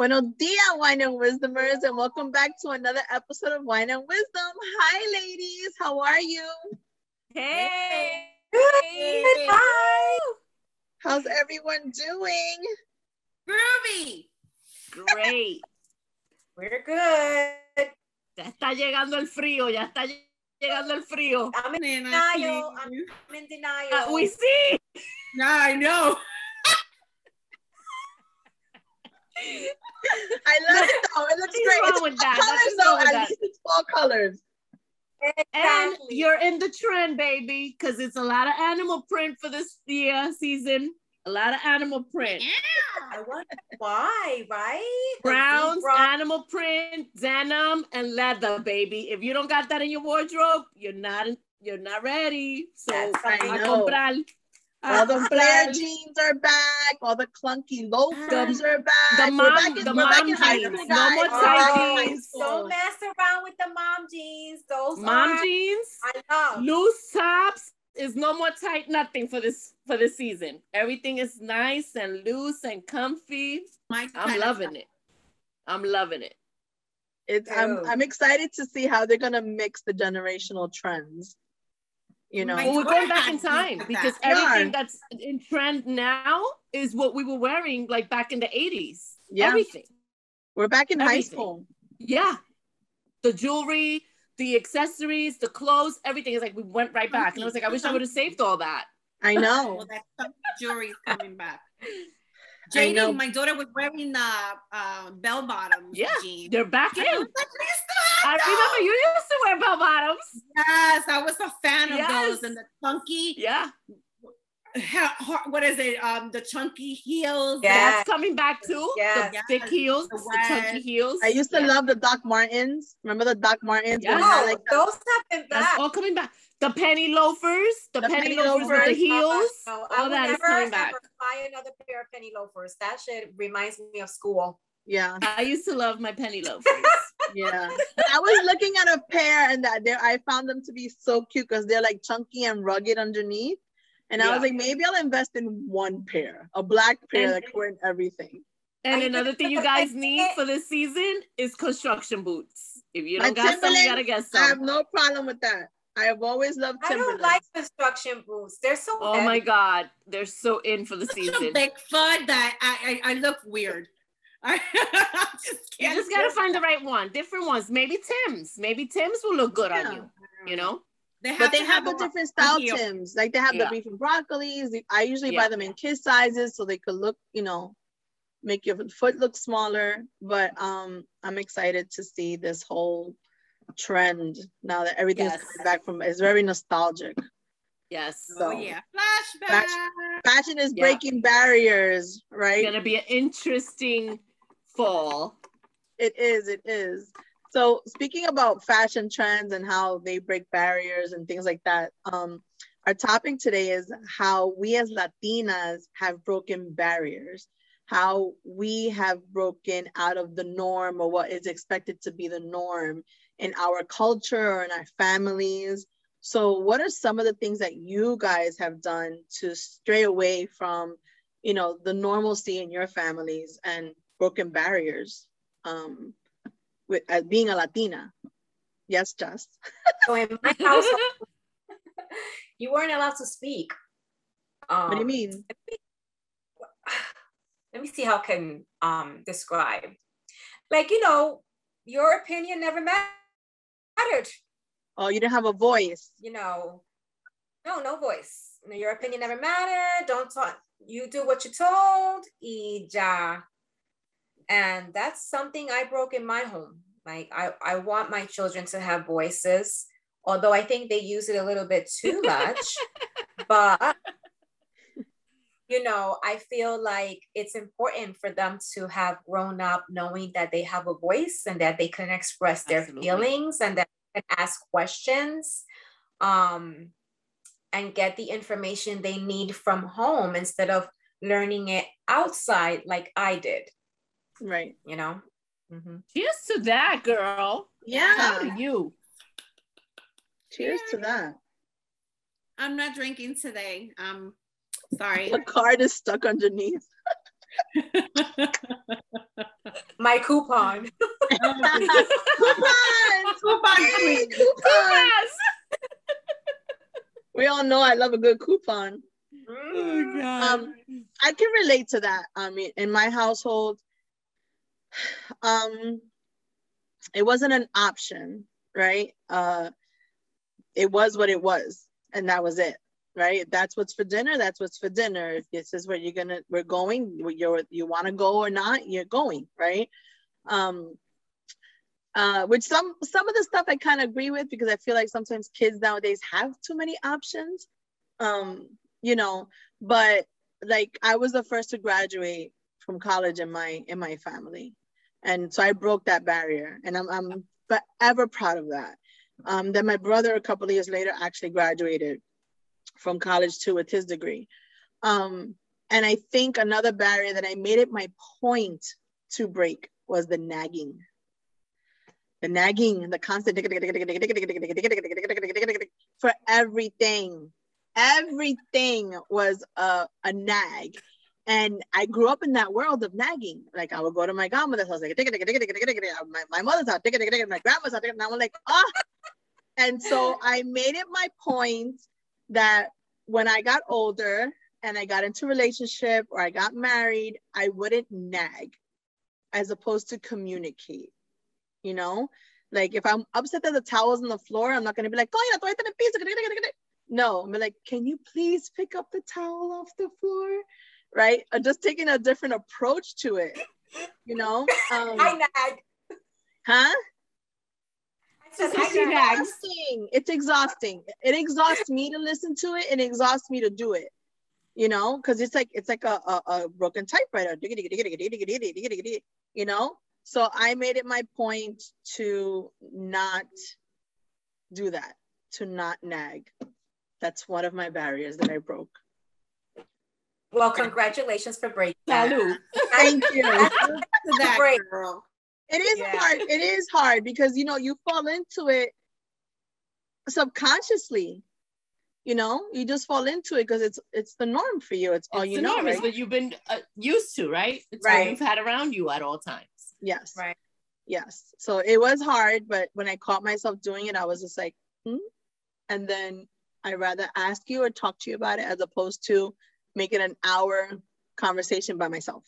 Buenos dias, wine and wisdomers, and welcome back to another episode of Wine and Wisdom. Hi, ladies. How are you? Hey. Good. Hi. How's everyone doing? Groovy. Great. We're good. Ya está llegando el frío. Ya está llegando el frío. I'm in denial. We see. No, I know. I love it though. It looks great. It's fall colors though. At least it's fall colors. And you're in the trend, baby, because it's a lot of animal print for this year season. A lot of animal print. Yeah. I wonder why, right? Browns, animal print, denim, and leather, baby. If you don't got that in your wardrobe, you're not ready. So I know. All the flare jeans are back. All the clunky loafers are back. We're back in high school. No more tight jeans. Don't mess around with the mom jeans. Those mom jeans. I love loose tops. Is no more tight nothing for this season. Everything is nice and loose and comfy. I'm loving it. I'm excited to see how they're gonna mix the generational trends. You know, we're going back in time because everything that's in trend now is what we were wearing like back in the 80s. Yeah. Everything. We're back in high school. Yeah. The jewelry, the accessories, the clothes, everything is like we went right back. And I was like, I wish I would have saved all that. I know. Well, that jewelry is coming back. Janie, my daughter was wearing the bell bottoms. Yeah, jeans. They're back in. I remember you used to wear bell bottoms. Yes, I was a fan of those and the chunky. Yeah. What is it? The chunky heels. Yeah, that's coming back too. Yeah, the thick heels, the chunky heels. I used to love the Doc Martens. Remember the Doc Martens? Yeah, those have been back. That's all coming back. The penny loafers, the penny loafers with the heels. Oh, all that is coming back. I would never buy another pair of penny loafers. That shit reminds me of school. Yeah, I used to love my penny loafers. Yeah, I was looking at a pair and I found them to be so cute because they're like chunky and rugged underneath. And I was like, maybe I'll invest in one pair, a black pair that can wear everything. And another thing you guys need for this season is construction boots. If you don't got some, you gotta get some. I have no problem with that. I have always loved Timberland. I don't like construction boots. They're so heavy. My God. They're so in for the season. Such a big fun that I look weird. You just got to find the right one. Different ones. Maybe Tim's. Maybe Tim's will look good on you. You know? They have a different style Tim's. Like they have the beef and broccolis. I usually buy them in kid sizes so they could look, you know, make your foot look smaller. But I'm excited to see this whole trend now that everything's coming back from. It's very nostalgic. Yes. So, flashback. Fashion is breaking barriers, right? It's gonna be an interesting fall. It is. So speaking about fashion trends and how they break barriers and things like that, our topic today is how we as Latinas have broken barriers, how we have broken out of the norm or what is expected to be the norm in our culture or in our families. So what are some of the things that you guys have done to stray away from, you know, the normalcy in your families and broken barriers with as being a Latina? Yes, Jess. So in my household, you weren't allowed to speak. What do you mean? Let me see how I can describe. Like, you know, your opinion never mattered. Oh, you didn't have a voice. You know, no voice. No, your opinion never mattered. Don't talk. You do what you're told. And that's something I broke in my home. Like, I want my children to have voices, although I think they use it a little bit too much. But, you know, I feel like it's important for them to have grown up knowing that they have a voice and that they can express their feelings and that and ask questions and get the information they need from home instead of learning it outside like I did. Right. You know? Mm-hmm. Cheers to that, girl. Yeah. How are you? Cheers to that. I'm not drinking today. Sorry. The card is stuck underneath. my coupon. Coupons. We all know I love a good coupon. Oh, God. I can relate to that. I mean, in my household, it wasn't an option, right? It was what it was, and that was it, right? That's what's for dinner. That's what's for dinner. If this is where we're going, you want to go or not, you're going, right? Which some of the stuff I kind of agree with, because I feel like sometimes kids nowadays have too many options, you know. But like, I was the first to graduate from college in my family, and so I broke that barrier, and I'm forever proud of that. Then my brother, a couple of years later, actually graduated from college too with his degree. And I think another barrier that I made it my point to break was the nagging. The nagging and the constant for everything. Everything was a nag. And I grew up in that world of nagging. Like, I would go to my grandmother's house, like, my mother's house, my grandma's house, and I'm like, oh. And so I made it my point that when I got older and I got into a relationship or I got married, I wouldn't nag as opposed to communicate. You know, like, if I'm upset that the towel's on the floor, I'm not going to be like, no, I'm like, can you please pick up the towel off the floor? Right? Or just taking a different approach to it, you know? I nag. Huh? It's exhausting. It exhausts me to listen to it, and it exhausts me to do it, you know? Because it's like a broken typewriter, you know? So I made it my point to not do that, to not nag. That's one of my barriers that I broke. Well, congratulations for breaking that. Salud. Thank you. Girl. It is hard. It is hard because, you know, you fall into it subconsciously. You know, you just fall into it because it's the norm for you. It's all you know. It's what you've been used to, right? It's what you've had around you at all times. Yes. Right. Yes. So it was hard, but when I caught myself doing it, I was just like, and then I rather ask you or talk to you about it as opposed to make it an hour conversation by myself,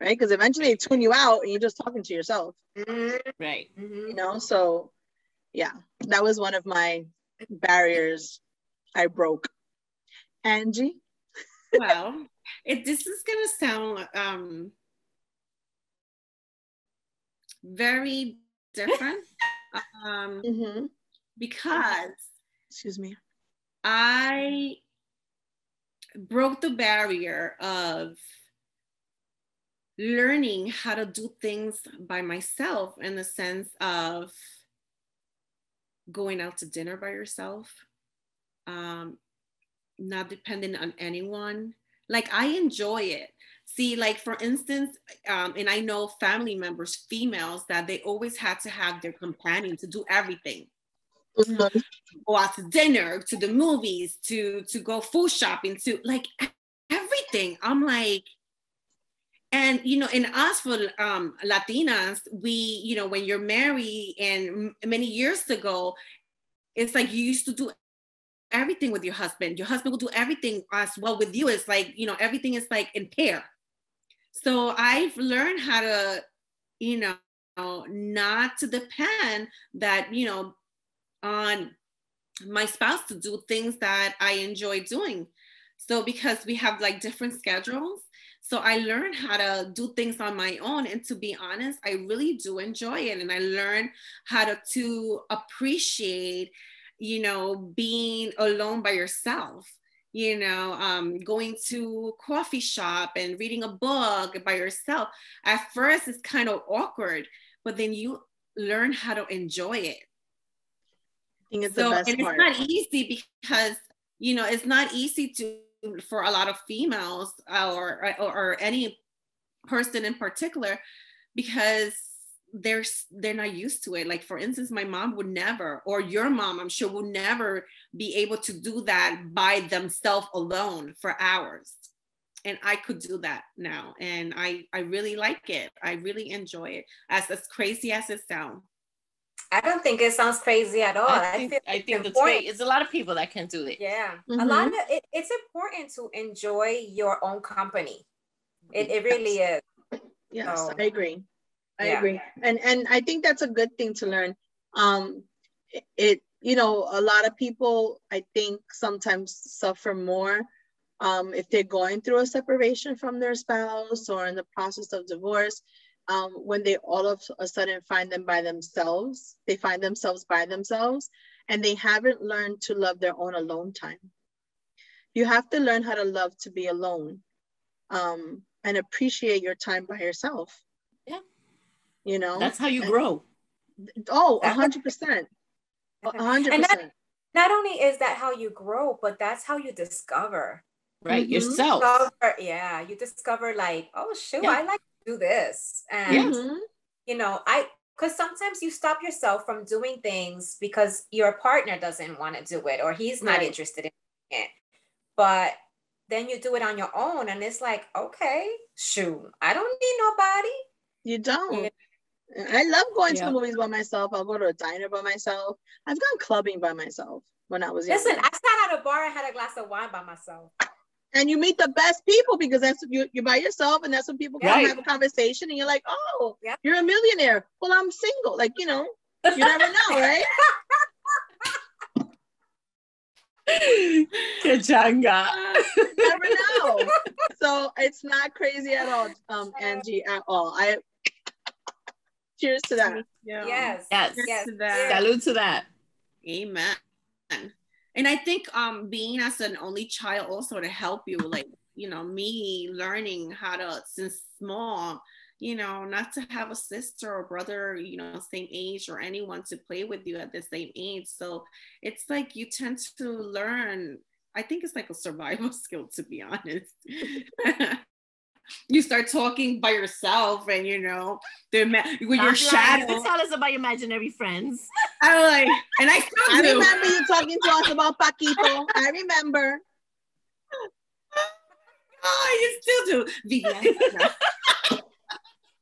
right? Because eventually they tune you out and you're just talking to yourself. Right. You know, so yeah, that was one of my barriers I broke. Angie? Well, this is going to sound very different because, excuse me, I broke the barrier of learning how to do things by myself, in the sense of going out to dinner by yourself, not dependent on anyone. Like, I enjoy it. See, like, for instance, and I know family members, females, that they always had to have their companion to do everything. Mm-hmm. Go out to dinner, to the movies, to go food shopping, to like everything. I'm like, and you know, in us, for Latinas, we, you know, when you're married, and many years ago, it's like you used to do everything with your husband. Your husband will do everything as well with you. It's like, you know, everything is like in pair. So I've learned how to, you know, not to depend that, you know, on my spouse to do things that I enjoy doing. So because we have like different schedules, so I learned how to do things on my own. And to be honest, I really do enjoy it. And I learned how to appreciate, you know, being alone by yourself, you know, going to a coffee shop and reading a book by yourself. At first, it's kind of awkward, but then you learn how to enjoy it. It's so, and it's not easy because, you know, it's not easy for a lot of females or any person in particular, because they're not used to it. Like, for instance, my mom would never, or your mom, I'm sure, would never be able to do that by themselves alone for hours. And I could do that now. And I really like it. I really enjoy it, as crazy as it sounds. I don't think it sounds crazy at all. I think it's great. It's a lot of people that can do it. Yeah. Mm-hmm. A lot of it's important to enjoy your own company. It really is. Yes, so, I agree. And I think that's a good thing to learn. A lot of people, I think, sometimes suffer more if they're going through a separation from their spouse or in the process of divorce, when they all of a sudden find themselves by themselves, and they haven't learned to love their own alone time. You have to learn how to love to be alone and appreciate your time by yourself. Yeah. You know? That's how you grow. Oh, 100%. 100%. And not only is that how you grow, but that's how you discover. Right, mm-hmm. Yourself. You discover like, oh, shoot, yeah. I like to do this. And, yeah. Because sometimes you stop yourself from doing things because your partner doesn't want to do it or he's not interested in it. But then you do it on your own and it's like, okay, shoot, I don't need nobody. You don't. Yeah. I love going to the movies by myself. I'll go to a diner by myself. I've gone clubbing by myself when I was younger. Listen, I sat at a bar and had a glass of wine by myself. And you meet the best people because that's you're by yourself, and that's when people come have a conversation, and you're like, oh, you're a millionaire. Well, I'm single. Like, you never know, right? Kachanga. You never know. So it's not crazy at all, Angie, at all. Cheers to that. Yeah. Yes. Cheers to that. Salute to that. Amen. And I think being as an only child also to help you, like, me learning how to, since small, not to have a sister or brother, same age or anyone to play with you at the same age. So it's like you tend to learn, I think it's like a survival skill, to be honest. You start talking by yourself, and with your shadow. You tell us about your imaginary friends. I'm like, and I still do. I remember you talking to us about Paquito. I remember. Oh, you still do.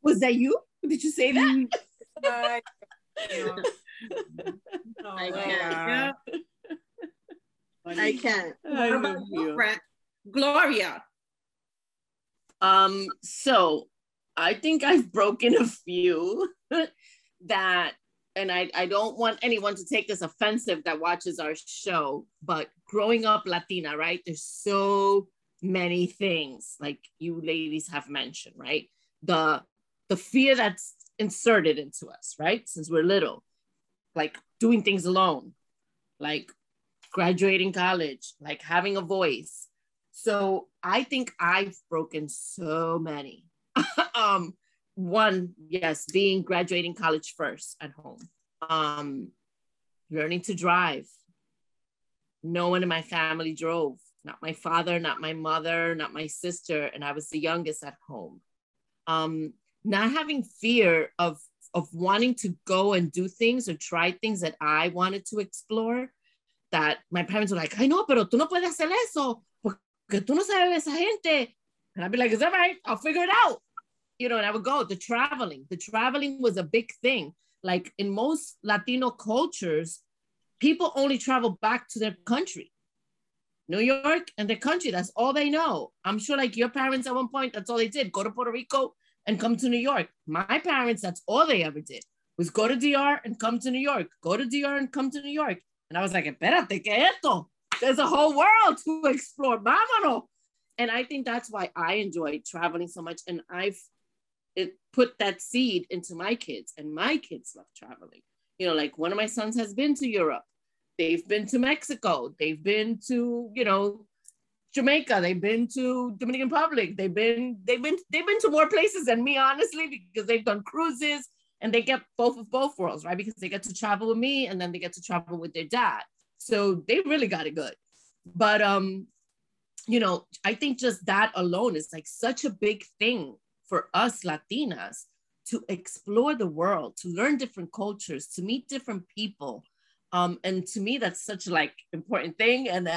Was that you? Did you say that? I can't. What about your friend, Gloria? So I think I've broken a few that, and I don't want anyone to take this offensive that watches our show, but growing up Latina, right? There's so many things like you ladies have mentioned, right? The fear that's inserted into us, right? Since we're little, like doing things alone, like graduating college, like having a voice. So I think I've broken so many. One, yes, graduating college first at home. Learning to drive. No one in my family drove. Not my father, not my mother, not my sister. And I was the youngest at home. Not having fear of wanting to go and do things or try things that I wanted to explore. That my parents were like, "Ay, no, pero tú no puedes hacer eso. Que tú no sabes esa gente." And I'd be like, "Is that right? I'll figure it out." And I would go. The traveling was a big thing. Like in most Latino cultures, people only travel back to their country, New York and their country. That's all they know. I'm sure like your parents at one point, that's all they did. Go to Puerto Rico and come to New York. My parents, that's all they ever did was go to DR and come to New York. Go to DR and come to New York. And I was like, "Espérate, ¿qué es esto? There's a whole world to explore." Vámonos. And I think that's why I enjoy traveling so much. And I've put that seed into my kids, and my kids love traveling. Like one of my sons has been to Europe. They've been to Mexico. They've been to, Jamaica. They've been to Dominican Republic. They've been to more places than me, honestly, because they've done cruises and they get both worlds, right? Because they get to travel with me and then they get to travel with their dad. So they really got it good. But, I think just that alone is like such a big thing for us Latinas to explore the world, to learn different cultures, to meet different people. And to me, that's such like important thing. And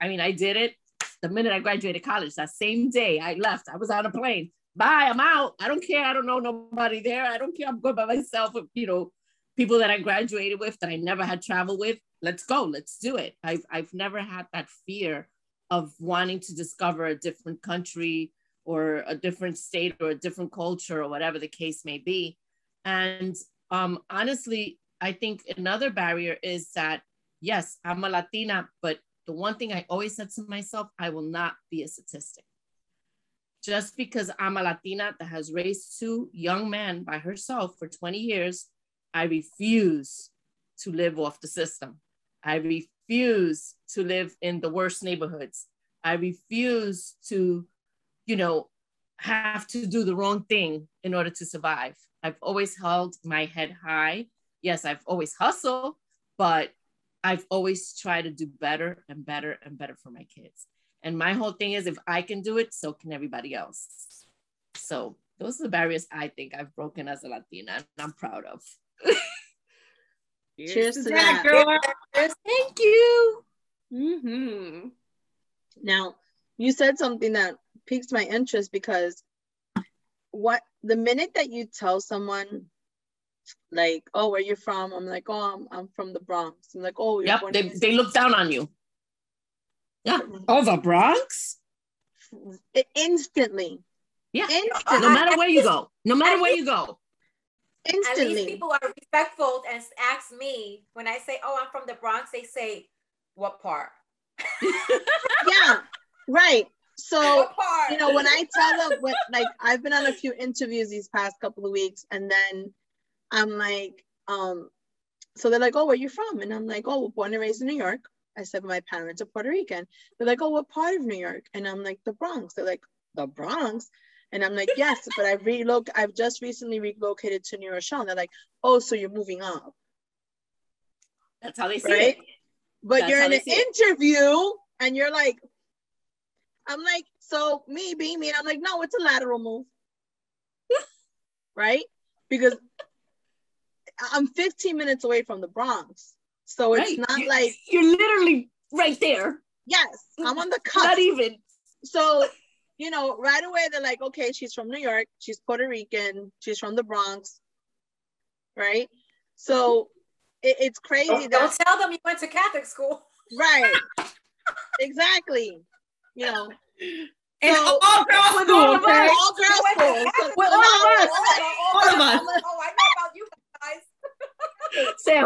I did it. the minute I graduated college, that same day I left, I was on a plane. Bye, I'm out. I don't care. I don't know nobody there. I don't care. I'm going by myself. You know, people that I graduated with that I never had traveled with. Let's go. Let's do it. I've never had that fear of wanting to discover a different country or a different state or a different culture or whatever the case may be. And honestly, I think another barrier is that, yes, I'm a Latina, but the one thing I always said to myself, I will not be a statistic. Just because I'm a Latina that has raised two young men by herself for 20 years, I refuse to live off the system. I refuse to live in the worst neighborhoods. I refuse to, you know, have to do the wrong thing in order to survive. I've always held my head high. Yes, I've always hustled, but I've always tried to do better and better and better for my kids. And my whole thing is, if I can do it, so can everybody else. So those are the barriers I think I've broken as a Latina, and I'm proud of. Cheers to that, girl. Thank you. Mm-hmm. Now, you said something that piques my interest, because what the minute that you tell someone, like, oh, where you're from, I'm like, oh, I'm from the Bronx. I'm like, oh, you're born they look down on you. Yeah. Oh, the Bronx? Instantly. Yeah. Instantly. No matter where you go. No matter where you go. Instantly. At least people are respectful and ask me when I say, oh, I'm from the Bronx, they say, what part? Yeah, right. So, you know, when I tell them, like, I've been on a few interviews these past couple of weeks, and then I'm like, so they're like, oh, where are you from? And I'm like, oh, born and raised in New York. I said, my parents are Puerto Rican. They're like, oh, what part of New York? And I'm like, the Bronx. They're like, the Bronx? And I'm like, yes, but I've just recently relocated to New Rochelle. And they're like, oh, so you're moving up. That's how they see it. But that's you're in an interview and you're like, I'm like, so me being me, and I'm like, no, it's a lateral move. Right? Because I'm 15 minutes away from the Bronx. So it's not like. You're literally right there. Yes, I'm on the cusp. Not even. So, you know, right away they're like, okay, she's from New York, she's Puerto Rican, she's from the Bronx, right? So it's crazy. Don't tell them you went to Catholic school. Right, exactly. You know, and so, all girls school, all okay? All girls school. So, with all of us. Oh, I know about you guys. Say,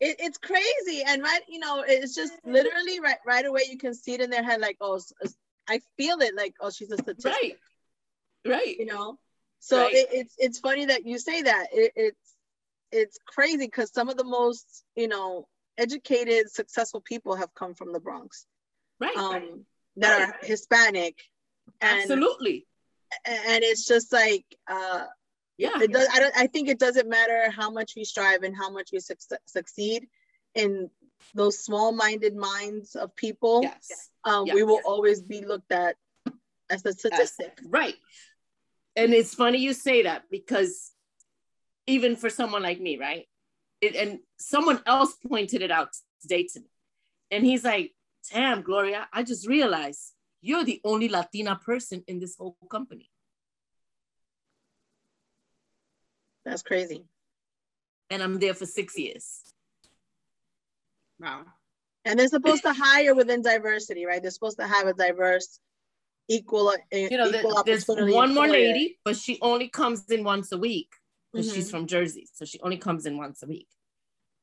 it's crazy. And right, you know, it's just literally right away you can see it in their head, like, oh, I feel it, like, oh, she's a statistic. Right. You know, so it's funny that you say that. It's crazy, because some of the most, you know, educated, successful people have come from the Bronx. That are Hispanic. And, absolutely. And it's just like, I think it doesn't matter how much we strive and how much we succeed in those small-minded minds of people. Yes. We will always be looked at as a statistic. Yes. Right. And it's funny you say that, because even for someone like me, right? And someone else pointed it out today to me. And he's like, damn, Gloria, I just realized you're the only Latina person in this whole company. That's crazy. And I'm there for 6 years. Wow. And they're supposed to hire within diversity, right? They're supposed to have a diverse, equal, you know, equal there's opportunity one more lady, but she only comes in once a week. Because she's from Jersey, so she only comes in once a week.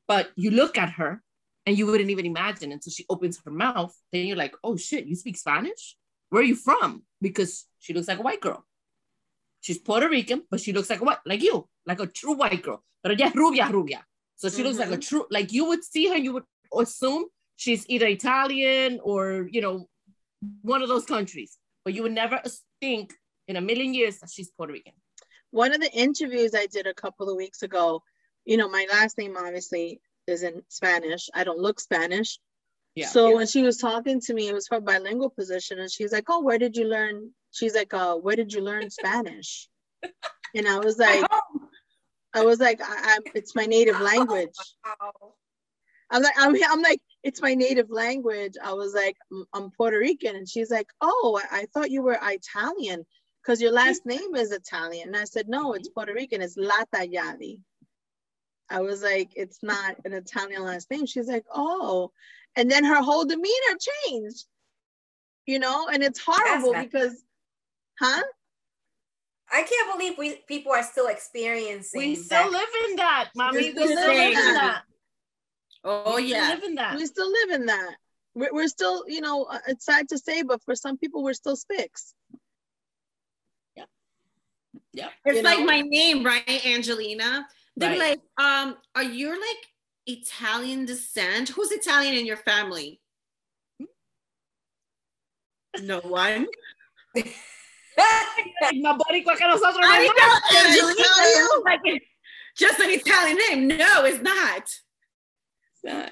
But you look at her and you wouldn't even imagine until she opens her mouth. Then you're like, oh shit, you speak Spanish? Where are you from? Because she looks like a white girl. She's Puerto Rican, but she looks like a white, like you, like a true white girl. Pero ella es rubia. So she looks like a true, like you would see her, you would assume she's either Italian or, you know, one of those countries. But you would never think in a million years that she's Puerto Rican. One of the interviews I did a couple of weeks ago, you know, my last name obviously is in Spanish. I don't look Spanish. Yeah. So when she was talking to me, it was for a bilingual position. And she's like, oh, where did you learn? She's like, where did you learn Spanish? And I was like, it's my native language. I'm like, I'm like, it's my native language. I was like, I'm Puerto Rican. And she's like, oh, I thought you were Italian because your last name is Italian. And I said, no, it's Puerto Rican. It's La Tagliari. I was like, it's not an Italian last name. She's like, oh. And then her whole demeanor changed, you know, and it's horrible because, huh? I can't believe people are still experiencing. We still live in that, mommy. We still live in that. Oh yeah, we still live in that. We still live in that. We're still, you know, it's sad to say, but for some people, we're still sticks. Yeah, yeah. It's you like know? My name, right, Angelina? They're right. Like, are you like Italian descent? Who's Italian in your family? No one. Just an Italian name. No, it's not. It's not.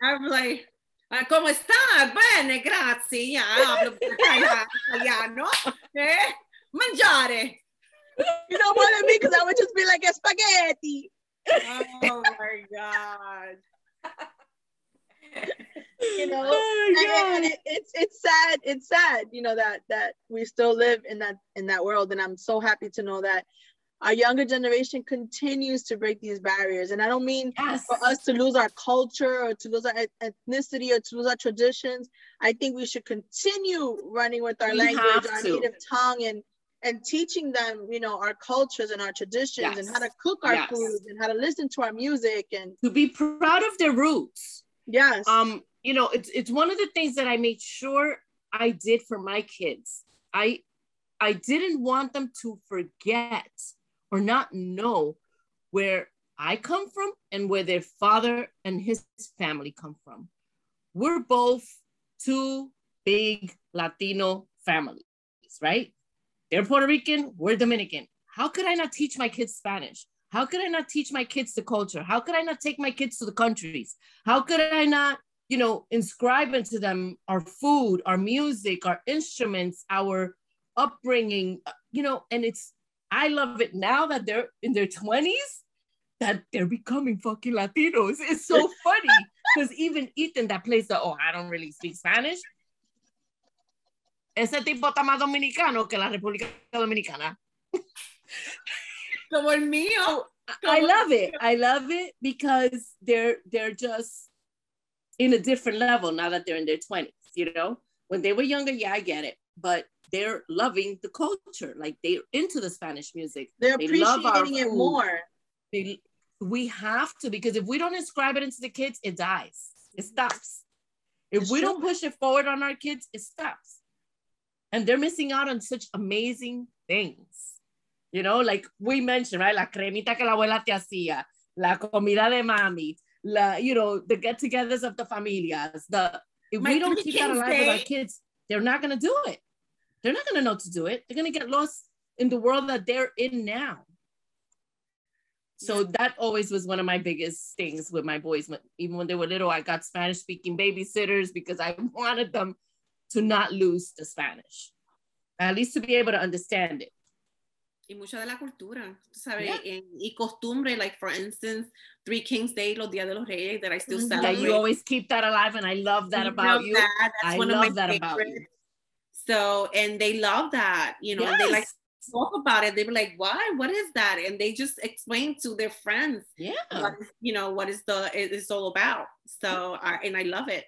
I'm like, come sta? Bene, grazie. Yeah, hablo italiano. Mangiare. You don't want to be because I would just be like a spaghetti. Oh my God. You know, and it's sad, you know, that we still live in that world. And I'm so happy to know that our younger generation continues to break these barriers. And I don't mean for us to lose our culture or to lose our ethnicity or to lose our traditions. I think we should continue running with our language, our native tongue, and teaching them, you know, our cultures and our traditions, and how to cook our food, and how to listen to our music, and to be proud of their roots. Yes. You know, it's one of the things that I made sure I did for my kids. I didn't want them to forget or not know where I come from and where their father and his family come from. We're both two big Latino families, right? They're Puerto Rican, we're Dominican. How could I not teach my kids Spanish? How could I not teach my kids the culture? How could I not take my kids to the countries? How could I not, you know, inscribe into them our food, our music, our instruments, our upbringing, you know? And I love it now that they're in their 20s, that they're becoming fucking Latinos. It's so funny because even Ethan, that plays the, oh, I don't really speak Spanish. Ese tipo está más dominicano que la República Dominicana. I love it. I love it because they're just in a different level now that they're in their 20s, you know? When they were younger, yeah, I get it. But they're loving the culture. Like, they're into the Spanish music. They're appreciating it more. We have to, because if we don't inscribe it into the kids, it dies. It stops. If we don't push it forward on our kids, it stops. And they're missing out on such amazing things. You know, like we mentioned, right? La cremita que la abuela te hacía, la comida de mami, you know, the get-togethers of the familias. If we don't keep that alive with our kids, they're not going to do it. They're not going to know to do it. They're going to get lost in the world that they're in now. So that always was one of my biggest things with my boys. Even when they were little, I got Spanish-speaking babysitters because I wanted them to not lose the Spanish, at least to be able to understand it. Y mucha de la cultura, ¿sabes? Yeah. Y costumbre, like for instance, Three Kings Day, Los Días de los Reyes, that I still celebrate. You always keep that alive, and I love that about you. I love that about you. So, and they love that, you know, and they like talk about it. They were like, why? What is that? And they just explain to their friends, what it's all about. So, and I love it.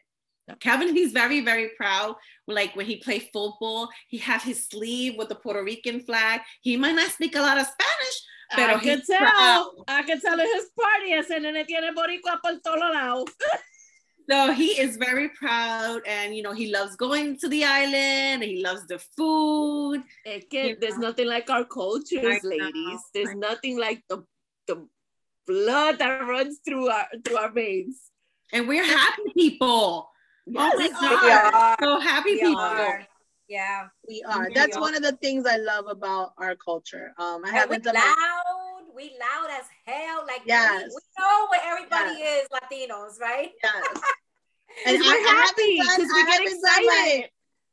Kevin, he's very, very proud. Like when he played football, he had his sleeve with the Puerto Rican flag. He might not speak a lot of Spanish, but I can tell. Proud. I can tell at his party, ese nene tiene boricua por todos lados. So he is very proud, and you know he loves going to the island. And he loves the food. There's nothing like our cultures, ladies. There's nothing like the blood that runs through our veins. And we're happy people. Yes, oh my God. So happy people. Are. Yeah, we are. That's one of the things I love about our culture. I haven't done loud. We loud as hell. Like we know where everybody is, Latinos, right? Yes. And I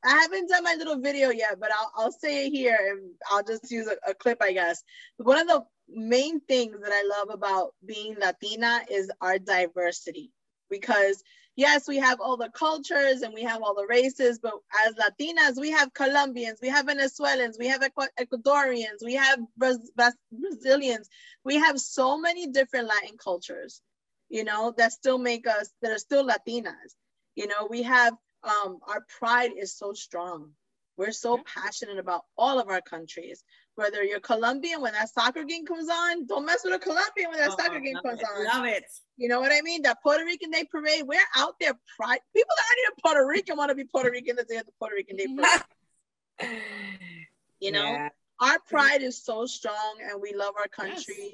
haven't done my little video yet, but I'll say it here, and I'll just use a clip, I guess. One of the main things that I love about being Latina is our diversity. because yes, we have all the cultures and we have all the races, but as Latinas, we have Colombians, we have Venezuelans, we have Ecuadorians, we have Brazilians. We have so many different Latin cultures, you know, that still make us, that are still Latinas. You know, we have, our pride is so strong. We're so passionate about all of our countries. Whether you're Colombian, when that soccer game comes on, don't mess with a Colombian when that soccer game comes on. Love it. You know what I mean? That Puerto Rican Day Parade, we're out there. Pride. People that aren't even Puerto Rican want to be Puerto Rican the day of the Puerto Rican Day Parade. You know, our pride is so strong and we love our country. Yes.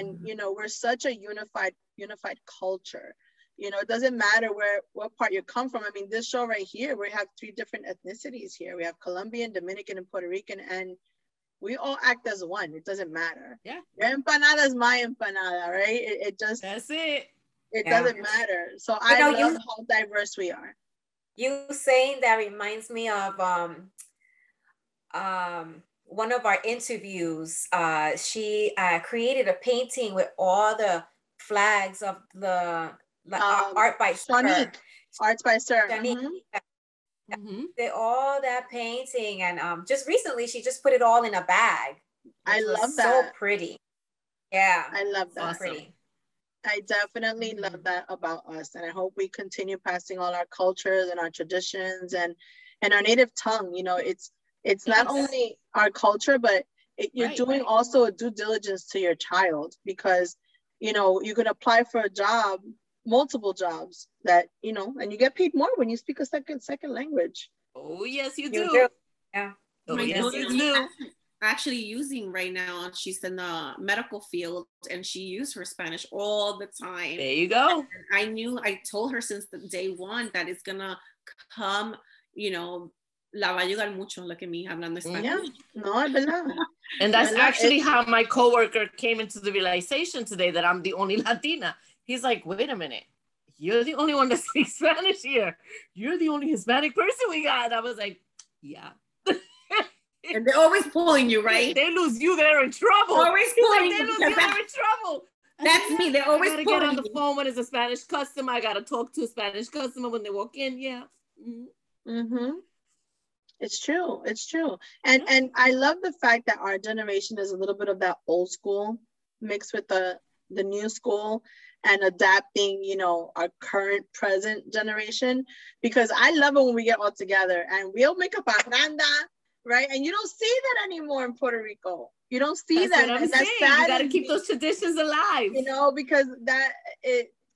And, you know, we're such a unified culture. You know, it doesn't matter where, what part you come from. I mean, this show right here, we have three different ethnicities here. We have Colombian, Dominican, and Puerto Rican, and we all act as one. It doesn't matter. Yeah. Your empanada is my empanada, right? It just, that's it. It doesn't matter. So I love how diverse we are. You saying that reminds me of one of our interviews. She created a painting with all the flags of the, like art by Sonique. Arts by Sir. Mm-hmm. Did all that painting, and just recently she just put it all in a bag. I love that. So pretty. Yeah, I love that. So pretty. I definitely love that about us, and I hope we continue passing all our cultures and our traditions and our native tongue. You know, it's not only our culture, but you're doing also a due diligence to your child, because you know you can apply for a job, multiple jobs, that you know, and you get paid more when you speak a second language. Oh yes, you do. Yeah. Oh, yes, you do. Actually using right now, she's in the medical field and she used her Spanish all the time. There you go. And I told her since the day one that it's gonna come, you know, la va a ayudar mucho. Look at me hablando Spanish. Yeah. No, verdad. And that's actually how my coworker came into the realization today that I'm the only Latina. He's like, wait a minute, you're the only one that speaks Spanish here. You're the only Hispanic person we got. And I was like, yeah. And they're always pulling you, right? They lose you, they're in trouble. Always pulling you. They're in trouble. That's me. They're always pulling you. I gotta get on the phone when it's a Spanish customer. I gotta talk to a Spanish customer when they walk in. Yeah. Mm-hmm. It's true. It's true. And I love the fact that our generation is a little bit of that old school mixed with the new school, and adapting, you know, our current present generation, because I love it when we get all together and we'll make a parranda, right? And you don't see that anymore in Puerto Rico. You don't see that. That's sad. You gotta keep those traditions alive. You know, because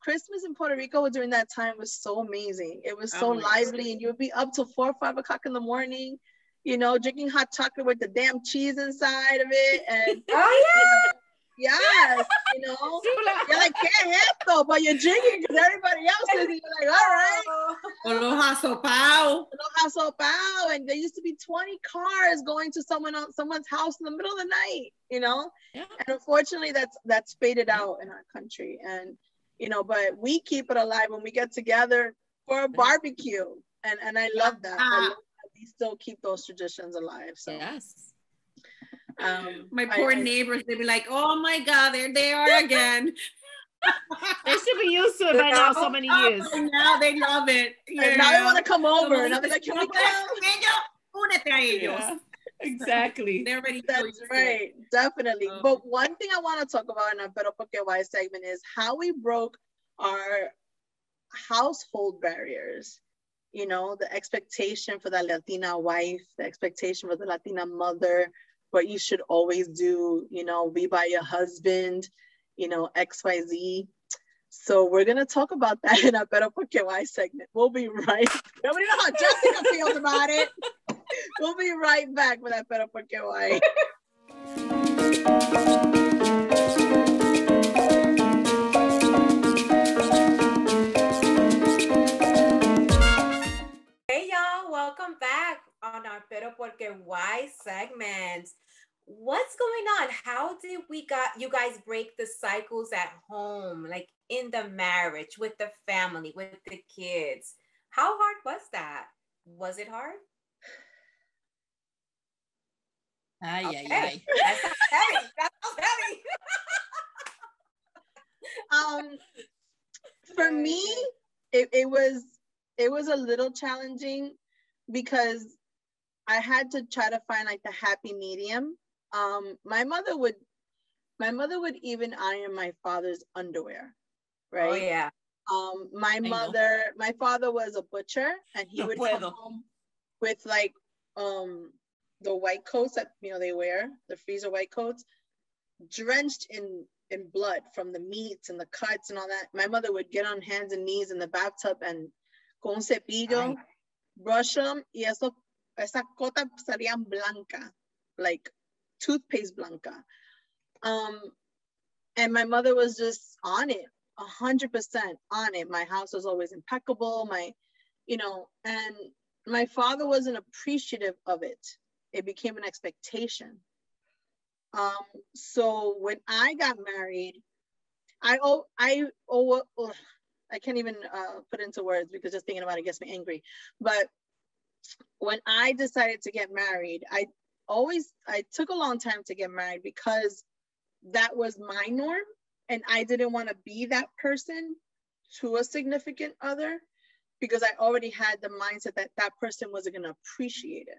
Christmas in Puerto Rico during that time was so amazing. It was so lively, and you would be up till 4 or 5 o'clock in the morning, you know, drinking hot chocolate with the damn cheese inside of it. And oh yeah. You know, yes, you know, you're like, can't help though, but you're drinking because everybody else is, and you're like, all right. Aloha sopao. Aloha sopao. And there used to be 20 cars going to someone's house in the middle of the night, you know? Yeah. And unfortunately, that's faded out in our country. And, you know, but we keep it alive when we get together for a barbecue. And I love that. I love that we still keep those traditions alive. So yes. My poor neighbors, they'd be like, oh my God, there they are again. They should be used to it by now, so many years. Now they love it. And now they want to come over. And I'm like, can we come? Exactly. They're already That's right. Definitely. But one thing I want to talk about in our Pero Porque Why segment is how we broke our household barriers. You know, the expectation for the Latina wife, the expectation for the Latina mother, what you should always do, you know, be by your husband, you know, XYZ. So we're going to talk about that in our Pero Porque Why segment. We'll be right back. Nobody knows how Jessica feels about it. We'll be right back with our Pero Porque Why. Hey, y'all. Welcome back on our Pero Porque Why segment. What's going on? How did you guys break the cycles at home, like in the marriage, with the family, with the kids? How hard was that? Was it hard? Ay. That's heavy. For me, it was a little challenging because I had to try to find like the happy medium. My mother would even iron my father's underwear, right? Oh yeah. My father was a butcher, and he would come home with like the white coats that, you know, they wear, the freezer white coats, drenched in blood from the meats and the cuts and all that. My mother would get on hands and knees in the bathtub and con cepillo, brush them, y eso, esa cota serían blanca, like toothpaste blanca. And my mother was just on it, 100% on it. My house was always impeccable. And my father wasn't appreciative of it. It became an expectation. So when I got married, I can't even put into words because just thinking about it gets me angry. But when I decided to get married, I took a long time to get married because that was my norm. And I didn't want to be that person to a significant other because I already had the mindset that that person wasn't going to appreciate it,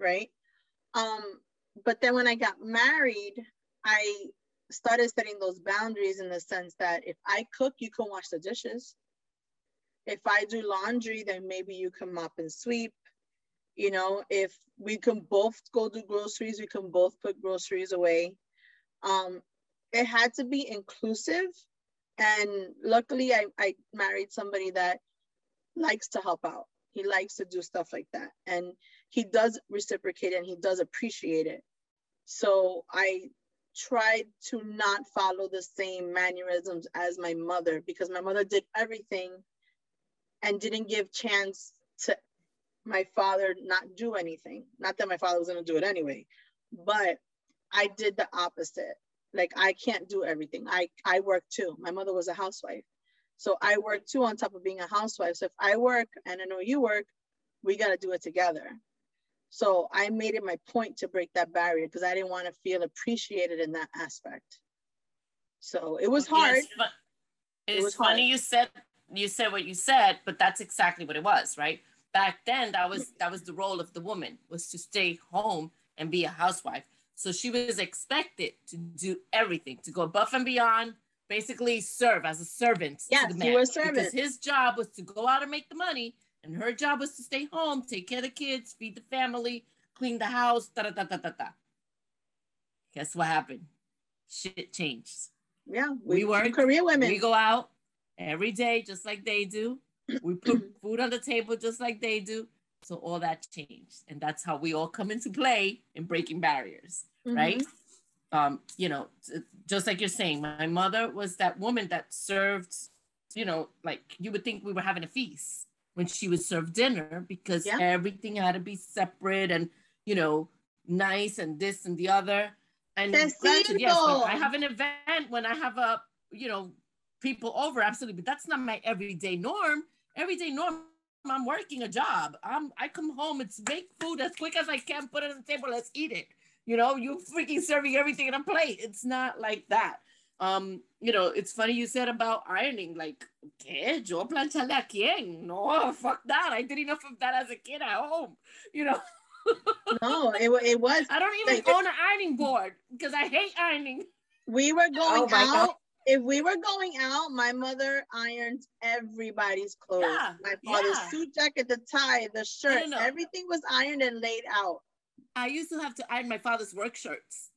right? But then when I got married, I started setting those boundaries in the sense that if I cook, you can wash the dishes. If I do laundry, then maybe you can mop and sweep. You know, if we can both go do groceries, we can both put groceries away. It had to be inclusive. And luckily I married somebody that likes to help out. He likes to do stuff like that. And he does reciprocate and he does appreciate it. So I tried to not follow the same mannerisms as my mother because my mother did everything and didn't give chance to my father not do anything. Not that my father was gonna do it anyway, but I did the opposite. Like, I can't do everything. I work too. My mother was a housewife. So I work too on top of being a housewife. So if I work and I know you work, we got to do it together. So I made it my point to break that barrier because I didn't want to feel appreciated in that aspect. So it was hard. It's funny you said what you said, but that's exactly what it was, right? Back then, that was the role of the woman, was to stay home and be a housewife. So she was expected to do everything, to go above and beyond, basically serve as a servant. Yes, you were a servant. Because his job was to go out and make the money, and her job was to stay home, take care of the kids, feed the family, clean the house, da-da-da-da-da-da. Guess what happened? Shit changed. Yeah, we were career women. We go out every day just like they do. We put food on the table just like they do. So all that changed. And that's how we all come into play in breaking barriers, mm-hmm. right? You know, just like you're saying, my mother was that woman that served, you know, like you would think we were having a feast when she would serve dinner because everything had to be separate and, you know, nice and this and the other. And granted, yes, when I have an event, when I have a, you know, people over, absolutely. But that's not my everyday norm. Everyday norm, I'm working a job. I come home, it's make food as quick as I can, put it on the table, let's eat it. You know, you freaking serving everything in a plate. It's not like that. You know, it's funny you said about ironing, like, ¿qué? Yo plancharle a quién? No, fuck that. I did enough of that as a kid at home, you know. No, it was. I don't even own an ironing board because I hate ironing. We were going out. God. If we were going out, my mother ironed everybody's clothes. Yeah, my father's suit jacket, the tie, the shirt, everything was ironed and laid out. I used to have to iron my father's work shirts,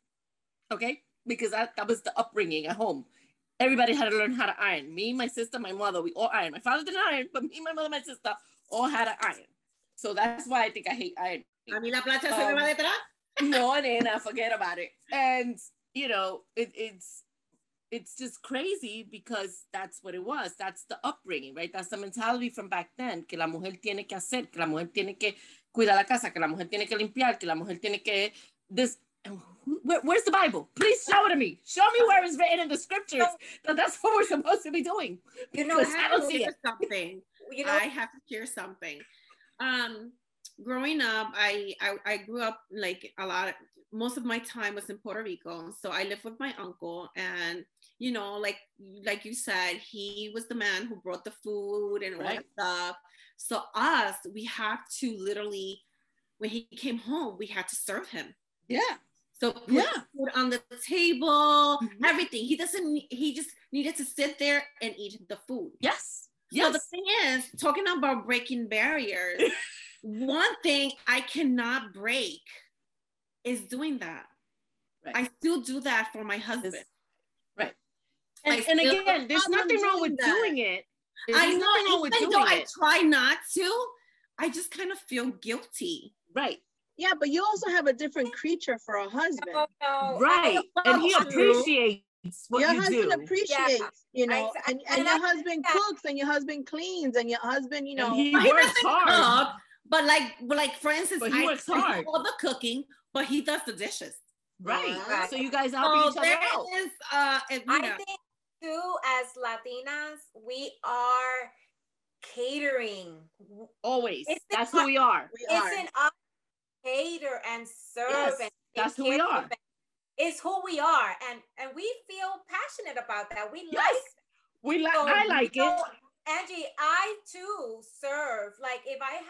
okay? Because that was the upbringing at home. Everybody had to learn how to iron. Me, my sister, my mother, we all ironed. My father didn't iron, but me, my mother, my sister, all had to iron. So that's why I think I hate ironing. A mí la plancha se me va detrás. No, nena, forget about it. And, you know, it's just crazy because that's what it was. That's the upbringing, right? That's the mentality from back then. Que la mujer tiene que hacer, que la mujer tiene que cuidar la casa, que la mujer tiene que limpiar, que la mujer tiene que... This. Where's the Bible? Please show it to me. Show me where it's written in the scriptures. So that's what we're supposed to be doing. You know, I don't see it. Something. You know, I have to hear something. Growing up, I grew up like a lot of... Most of my time was in Puerto Rico. So I lived with my uncle and you know, like you said, he was the man who brought the food and all that stuff. So us, we have to literally, when he came home, we had to serve him. Yeah. So put food on the table, everything. He just needed to sit there and eat the food. Yes. Yes. So the thing is, talking about breaking barriers, one thing I cannot break is doing that. Right. I still do that for my husband. Right. And again, there's nothing wrong with doing it. I know, even though I try not to, I just kind of feel guilty. Right. Yeah, but you also have a different creature for a husband. No. Right. And he appreciates what your husband do. Appreciates, you know, and your husband cooks and your husband cleans and your husband, you know, and he works hard. Cook, but like for instance, I do all the cooking, but he does the dishes. Right. Right. So you guys help each other out. I think too, as Latinas, we are catering. Always. That's who we are. It's an cater and serve. Yes, that's who we are. It's who we are, and we feel passionate about that. We I like it. Angie, I too serve. Like if I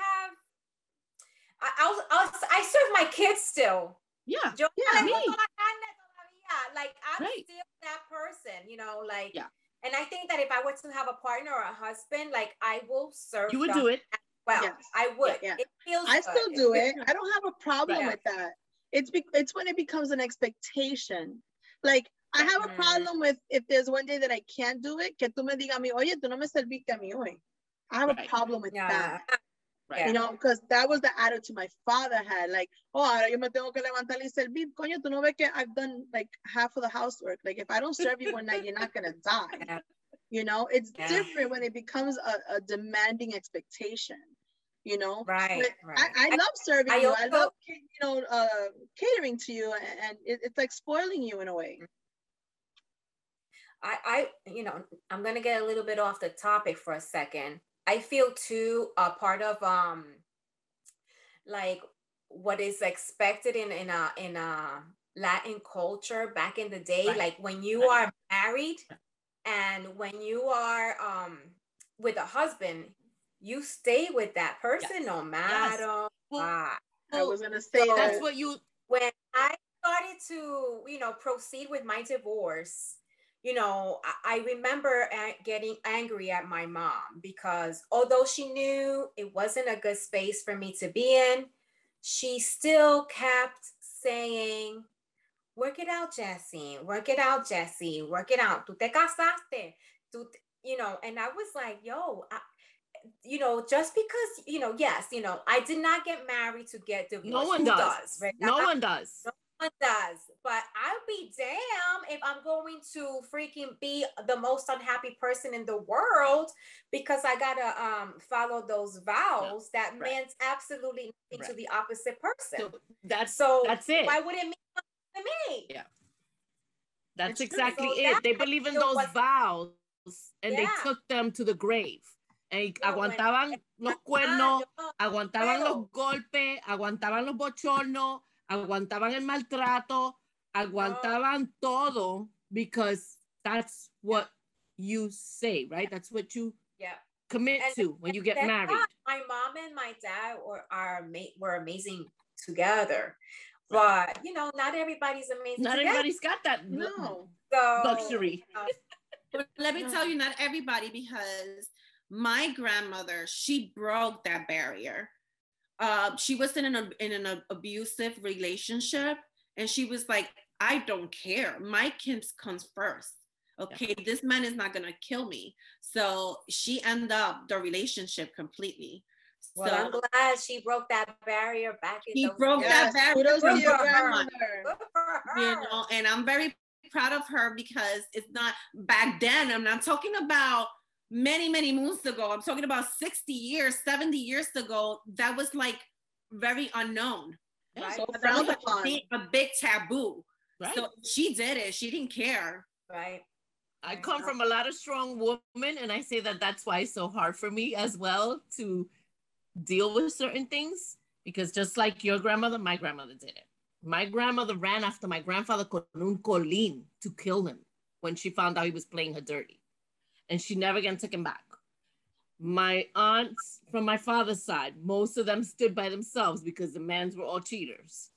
have, I serve my kids still. Yeah, me. Like I'm still that person, you know. Like and I think that if I were to have a partner or a husband, like I will serve. You would do it. Well, yes. I would. Yeah, yeah. It feels I still good. Do it. I don't have a problem with that. It's when it becomes an expectation. Like I have a problem with if there's one day that I can't do it, que tú me digas a mí, oye, tú no me serviste a mí hoy. I have a problem with that. Right. You know, because that was the attitude my father had. Like, oh, ahora yo me tengo que levantar y servir. Coño, tú no ves que I've done like half of the housework. Like if I don't serve you one night, you're not gonna die. Yeah. You know, it's different when it becomes a demanding expectation. You know, I love serving you. I love, you know, catering to you, and it's like spoiling you in a way. You know, I'm gonna get a little bit off the topic for a second. I feel too a part of like what is expected in a Latin culture back in the day, like when you are married and when you are with a husband. You stay with that person no matter what. I was gonna say that's what you. When I started to, you know, proceed with my divorce, you know, I remember getting angry at my mom because although she knew it wasn't a good space for me to be in, she still kept saying, "Work it out, Jessie. Work it out, Jessie. Work it out. Tú te casaste. Tú, you know." And I was like, "Yo." You know, just because, you know, yes, you know, I did not get married to get divorced. No one does. Right? No one does. But I'll be damned if I'm going to freaking be the most unhappy person in the world because I gotta follow those vows that meant absolutely nothing to the opposite person. So that's it. Why would it mean nothing to me? Yeah. That's exactly so it. They believe in those vows and they took them to the grave. Y aguantaban los cuernos, aguantaban los golpes, aguantaban los bochornos, aguantaban el maltrato, aguantaban todo, because that's what you say, right? That's what you commit to when you get married. My mom and my dad were amazing together. But, you know, not everybody's amazing together. Not everybody's got that luxury. But let me tell you, not everybody, because my grandmother, she broke that barrier. She was in an abusive relationship, and she was like, I don't care. My kids comes first. Okay, this man is not gonna kill me. So she ended up the relationship completely. Well, so I'm glad she broke that barrier back in the broke that barrier. Good for her. You know, and I'm very proud of her because it's not back then. I'm not talking about many, many moons ago. I'm talking about 60 years, 70 years ago. That was like very unknown. Right? So that was a big taboo. Right. So she did it. She didn't care. Right. I come from a lot of strong women, and I say that that's why it's so hard for me as well to deal with certain things, because just like your grandmother, my grandmother did it. My grandmother ran after my grandfather con un colín to kill him. when she found out he was playing her dirty. And she never again took him back. My aunts from my father's side, most of them stood by themselves because the mans were all cheaters.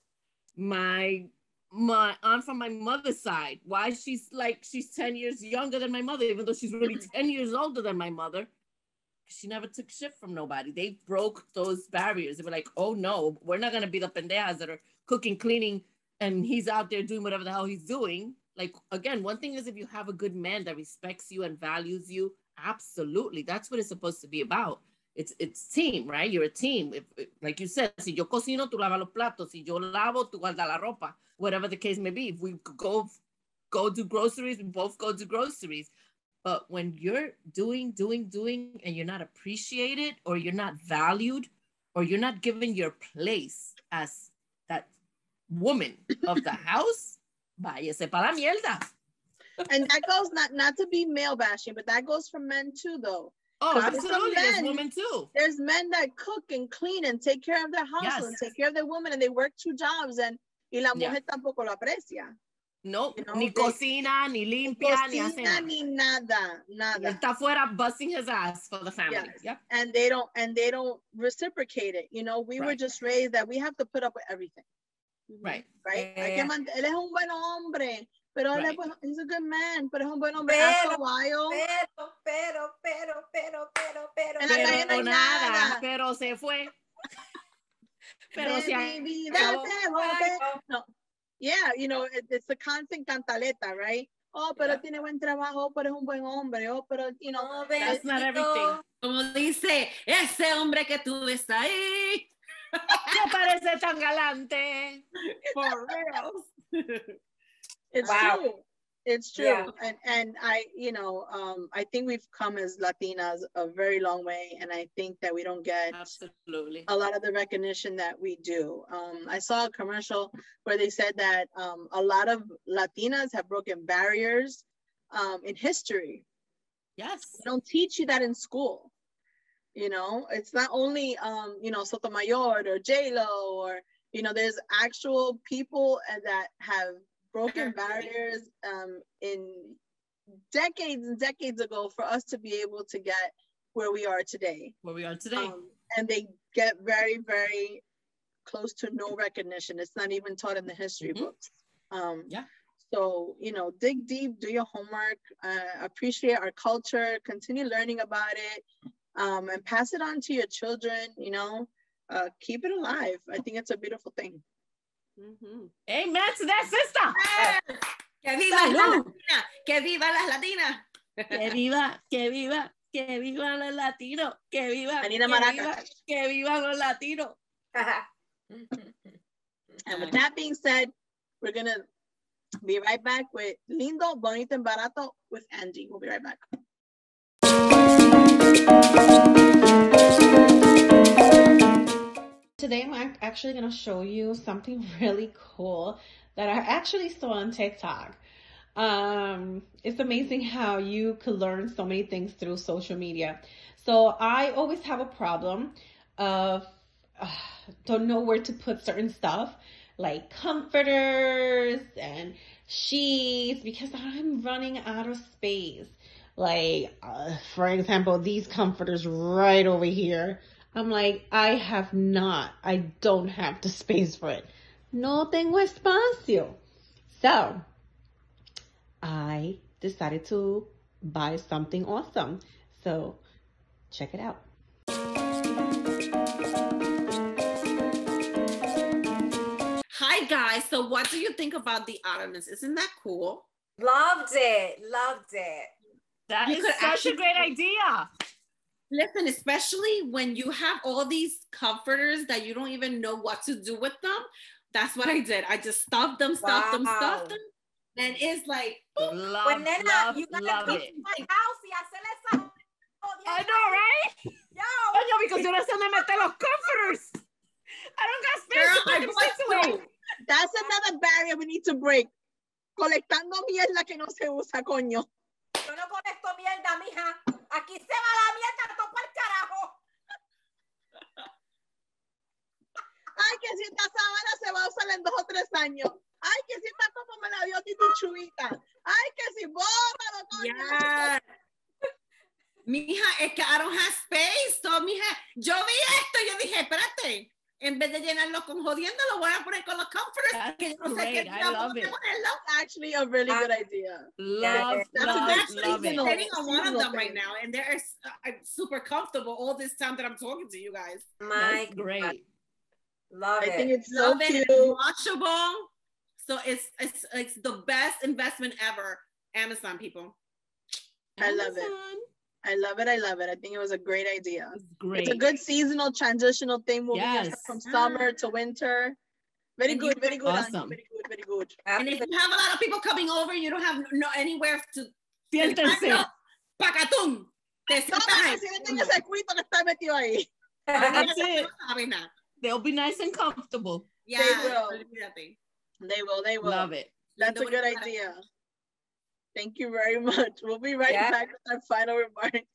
My aunt from my mother's side, why she's 10 years younger than my mother, even though she's really 10 years older than my mother. She never took shit from nobody. They broke those barriers. They were like, oh no, we're not gonna be the pendejas that are cooking, cleaning, and he's out there doing whatever the hell he's doing. Like, again, one thing is if you have a good man that respects you and values you, absolutely, that's what it's supposed to be about. It's team, right? You're a team. If, like you said, si yo cocino, tú lava los platos. Si yo lavo, tú guarda la ropa. Whatever the case may be. If we go do groceries, we both go do groceries. But when you're doing, and you're not appreciated, or you're not valued, or you're not given your place as that woman of the house, váyase para la mierda. And that goes not to be male bashing, but that goes for men too, though. Oh, absolutely. There's women too. There's men that cook and clean and take care of their household and take care of their women, and they work two jobs, and la mujer tampoco lo aprecia. No, you know, ni cocina, ni limpia, ni hace nada. Está fuera busting his ass for the family. Yes. Yep. And they don't reciprocate it. You know, we were just raised that we have to put up with everything. Right. Right. Él es un buen hombre. Pero he's a good man, but un buen hombre after a while. Pero nada. Pero se fue. Pero se acabó. No. Yeah, you know, it's a constant cantaleta, right? Oh, pero tiene buen trabajo, pero es un buen hombre. Oh, pero, you know, that's not everything. Como dice, ese hombre que tú ves ahí. Te parece tan galante. For real. It's true. It's true. Yeah. And I, you know, I think we've come as Latinas a very long way. And I think that we don't get a lot of the recognition that we do. I saw a commercial where they said that a lot of Latinas have broken barriers in history. Yes. They don't teach you that in school. You know, it's not only, you know, Sotomayor or J-Lo or, you know, there's actual people that have broken barriers in decades and decades ago for us to be able to get where we are today. And they get very, very close to no recognition. It's not even taught in the history books. So, you know, dig deep, do your homework, appreciate our culture, continue learning about it, and pass it on to your children, you know, keep it alive. I think it's a beautiful thing. Amen to that, sister. Que viva la Latina. Que viva las Latinas. Que viva, que viva, que viva los latinos. Que viva, que viva los latinos. And with that being said, we're gonna be right back with Lindo, Bonito, and Barato with Angie. We'll be right back. Today, I'm actually going to show you something really cool that I actually saw on TikTok. It's amazing how you could learn so many things through social media. So I always have a problem of don't know where to put certain stuff like comforters and sheets because I'm running out of space. Like, for example, these comforters right over here. I'm like, I don't have the space for it. No tengo espacio. So, I decided to buy something awesome. So, check it out. Hi guys, so what do you think about the ottomans? Isn't that cool? Loved it. That is such a great idea. Listen, especially when you have all these comforters that you don't even know what to do with them. That's what I did. I just stuffed them. And it's like, you gotta come to my house y hacerle esa. I know, right? Yo, because you're not gonna meter los comforters. I don't got space. That's another barrier we need to break. Colectando mierda que no se usa, coño. Yo no conecto mierda, mija. Aquí se va la mierda, topa el carajo. Ay, que si esta sábana se va a usar en 2 o 3 años. Ay, que si más como me la dio Titi Chubita. Ay, que si bóbalo, coño. Yeah. Mija, es que I don't have space. So, mija, yo vi esto y yo dije, espérate, en vez de llenarlo con jodiendo, lo voy a poner con los comforters. Que no sé qué, I love it. That's actually a really good idea. Love it. I'm sitting on one of them right now, and they're super comfortable all this time that I'm talking to you guys. That's great. Love it. I think it's so cute. It's watchable. So it's the best investment ever. Amazon, people. I love it. I think it was a great idea. It's a good seasonal transitional thing moving from summer to winter. Very good. Awesome. Very good. And if you have a lot of people coming over, you don't have anywhere to... Siéntense. Pacatum. Te sientas ahí. That's it. They'll be nice and comfortable. Yeah. They will. Love it. That's a good idea. Thank you very much. We'll be right back with our final remarks.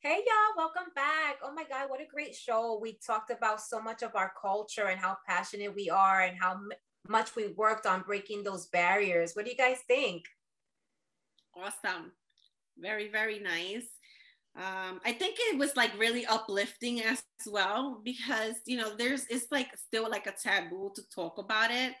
Hey, y'all. Welcome back. Oh, my God. What a great show. We talked about so much of our culture and how passionate we are and how much we worked on breaking those barriers. What do you guys think? Awesome. Very, very nice. I think it was like really uplifting as well because, you know, it's like still like a taboo to talk about it,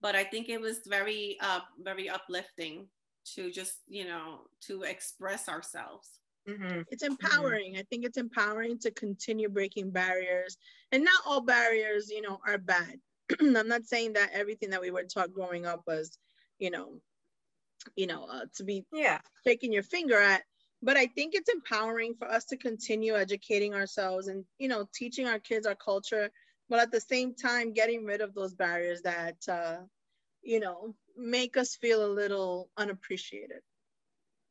but I think it was very, very uplifting to just, you know, to express ourselves. Mm-hmm. It's empowering. Mm-hmm. I think it's empowering to continue breaking barriers, and not all barriers, you know, are bad. I'm not saying that everything that we were taught growing up was, to be shaking your finger at, but I think it's empowering for us to continue educating ourselves and, you know, teaching our kids our culture, but at the same time getting rid of those barriers that make us feel a little unappreciated.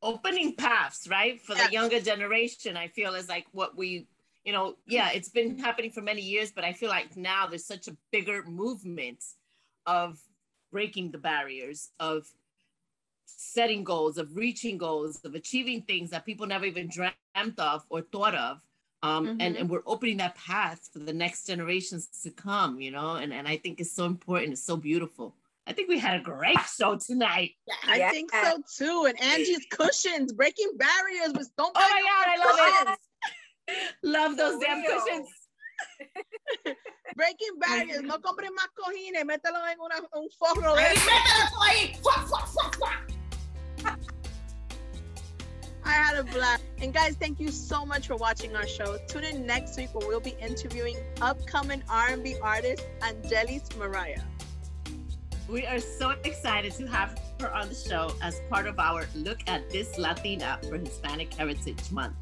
Opening paths, right, for the younger generation, I feel is like what we, you know, it's been happening for many years, but I feel like now there's such a bigger movement of breaking the barriers, of setting goals, of reaching goals, of achieving things that people never even dreamt of or thought of. And we're opening that path for the next generations to come, you know, and I think it's so important. It's so beautiful. I think we had a great show tonight. I think so too. And Angie's cushions, breaking barriers. But don't break I love it. Love those damn cushions. Breaking barriers. No compres más cojines. Mételos en un forro. Mételos ahí. I had a blast. And guys, thank you so much for watching our show. Tune in next week where we'll be interviewing upcoming R&B artist Angelis Mariah. We are so excited to have her on the show as part of our Look at This Latina for Hispanic Heritage Month.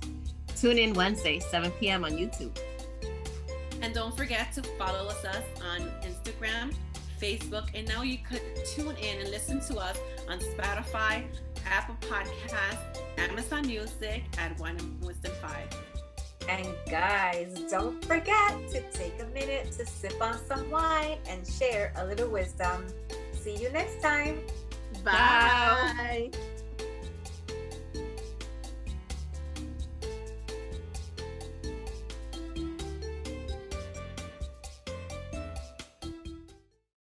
Tune in Wednesday, 7 p.m. on YouTube. And don't forget to follow us on Instagram, Facebook, and now you could tune in and listen to us on Spotify, Apple Podcasts, Amazon Music, and One Wisdom 5. And guys, don't forget to take a minute to sip on some wine and share a little wisdom. See you next time. Bye. Bye.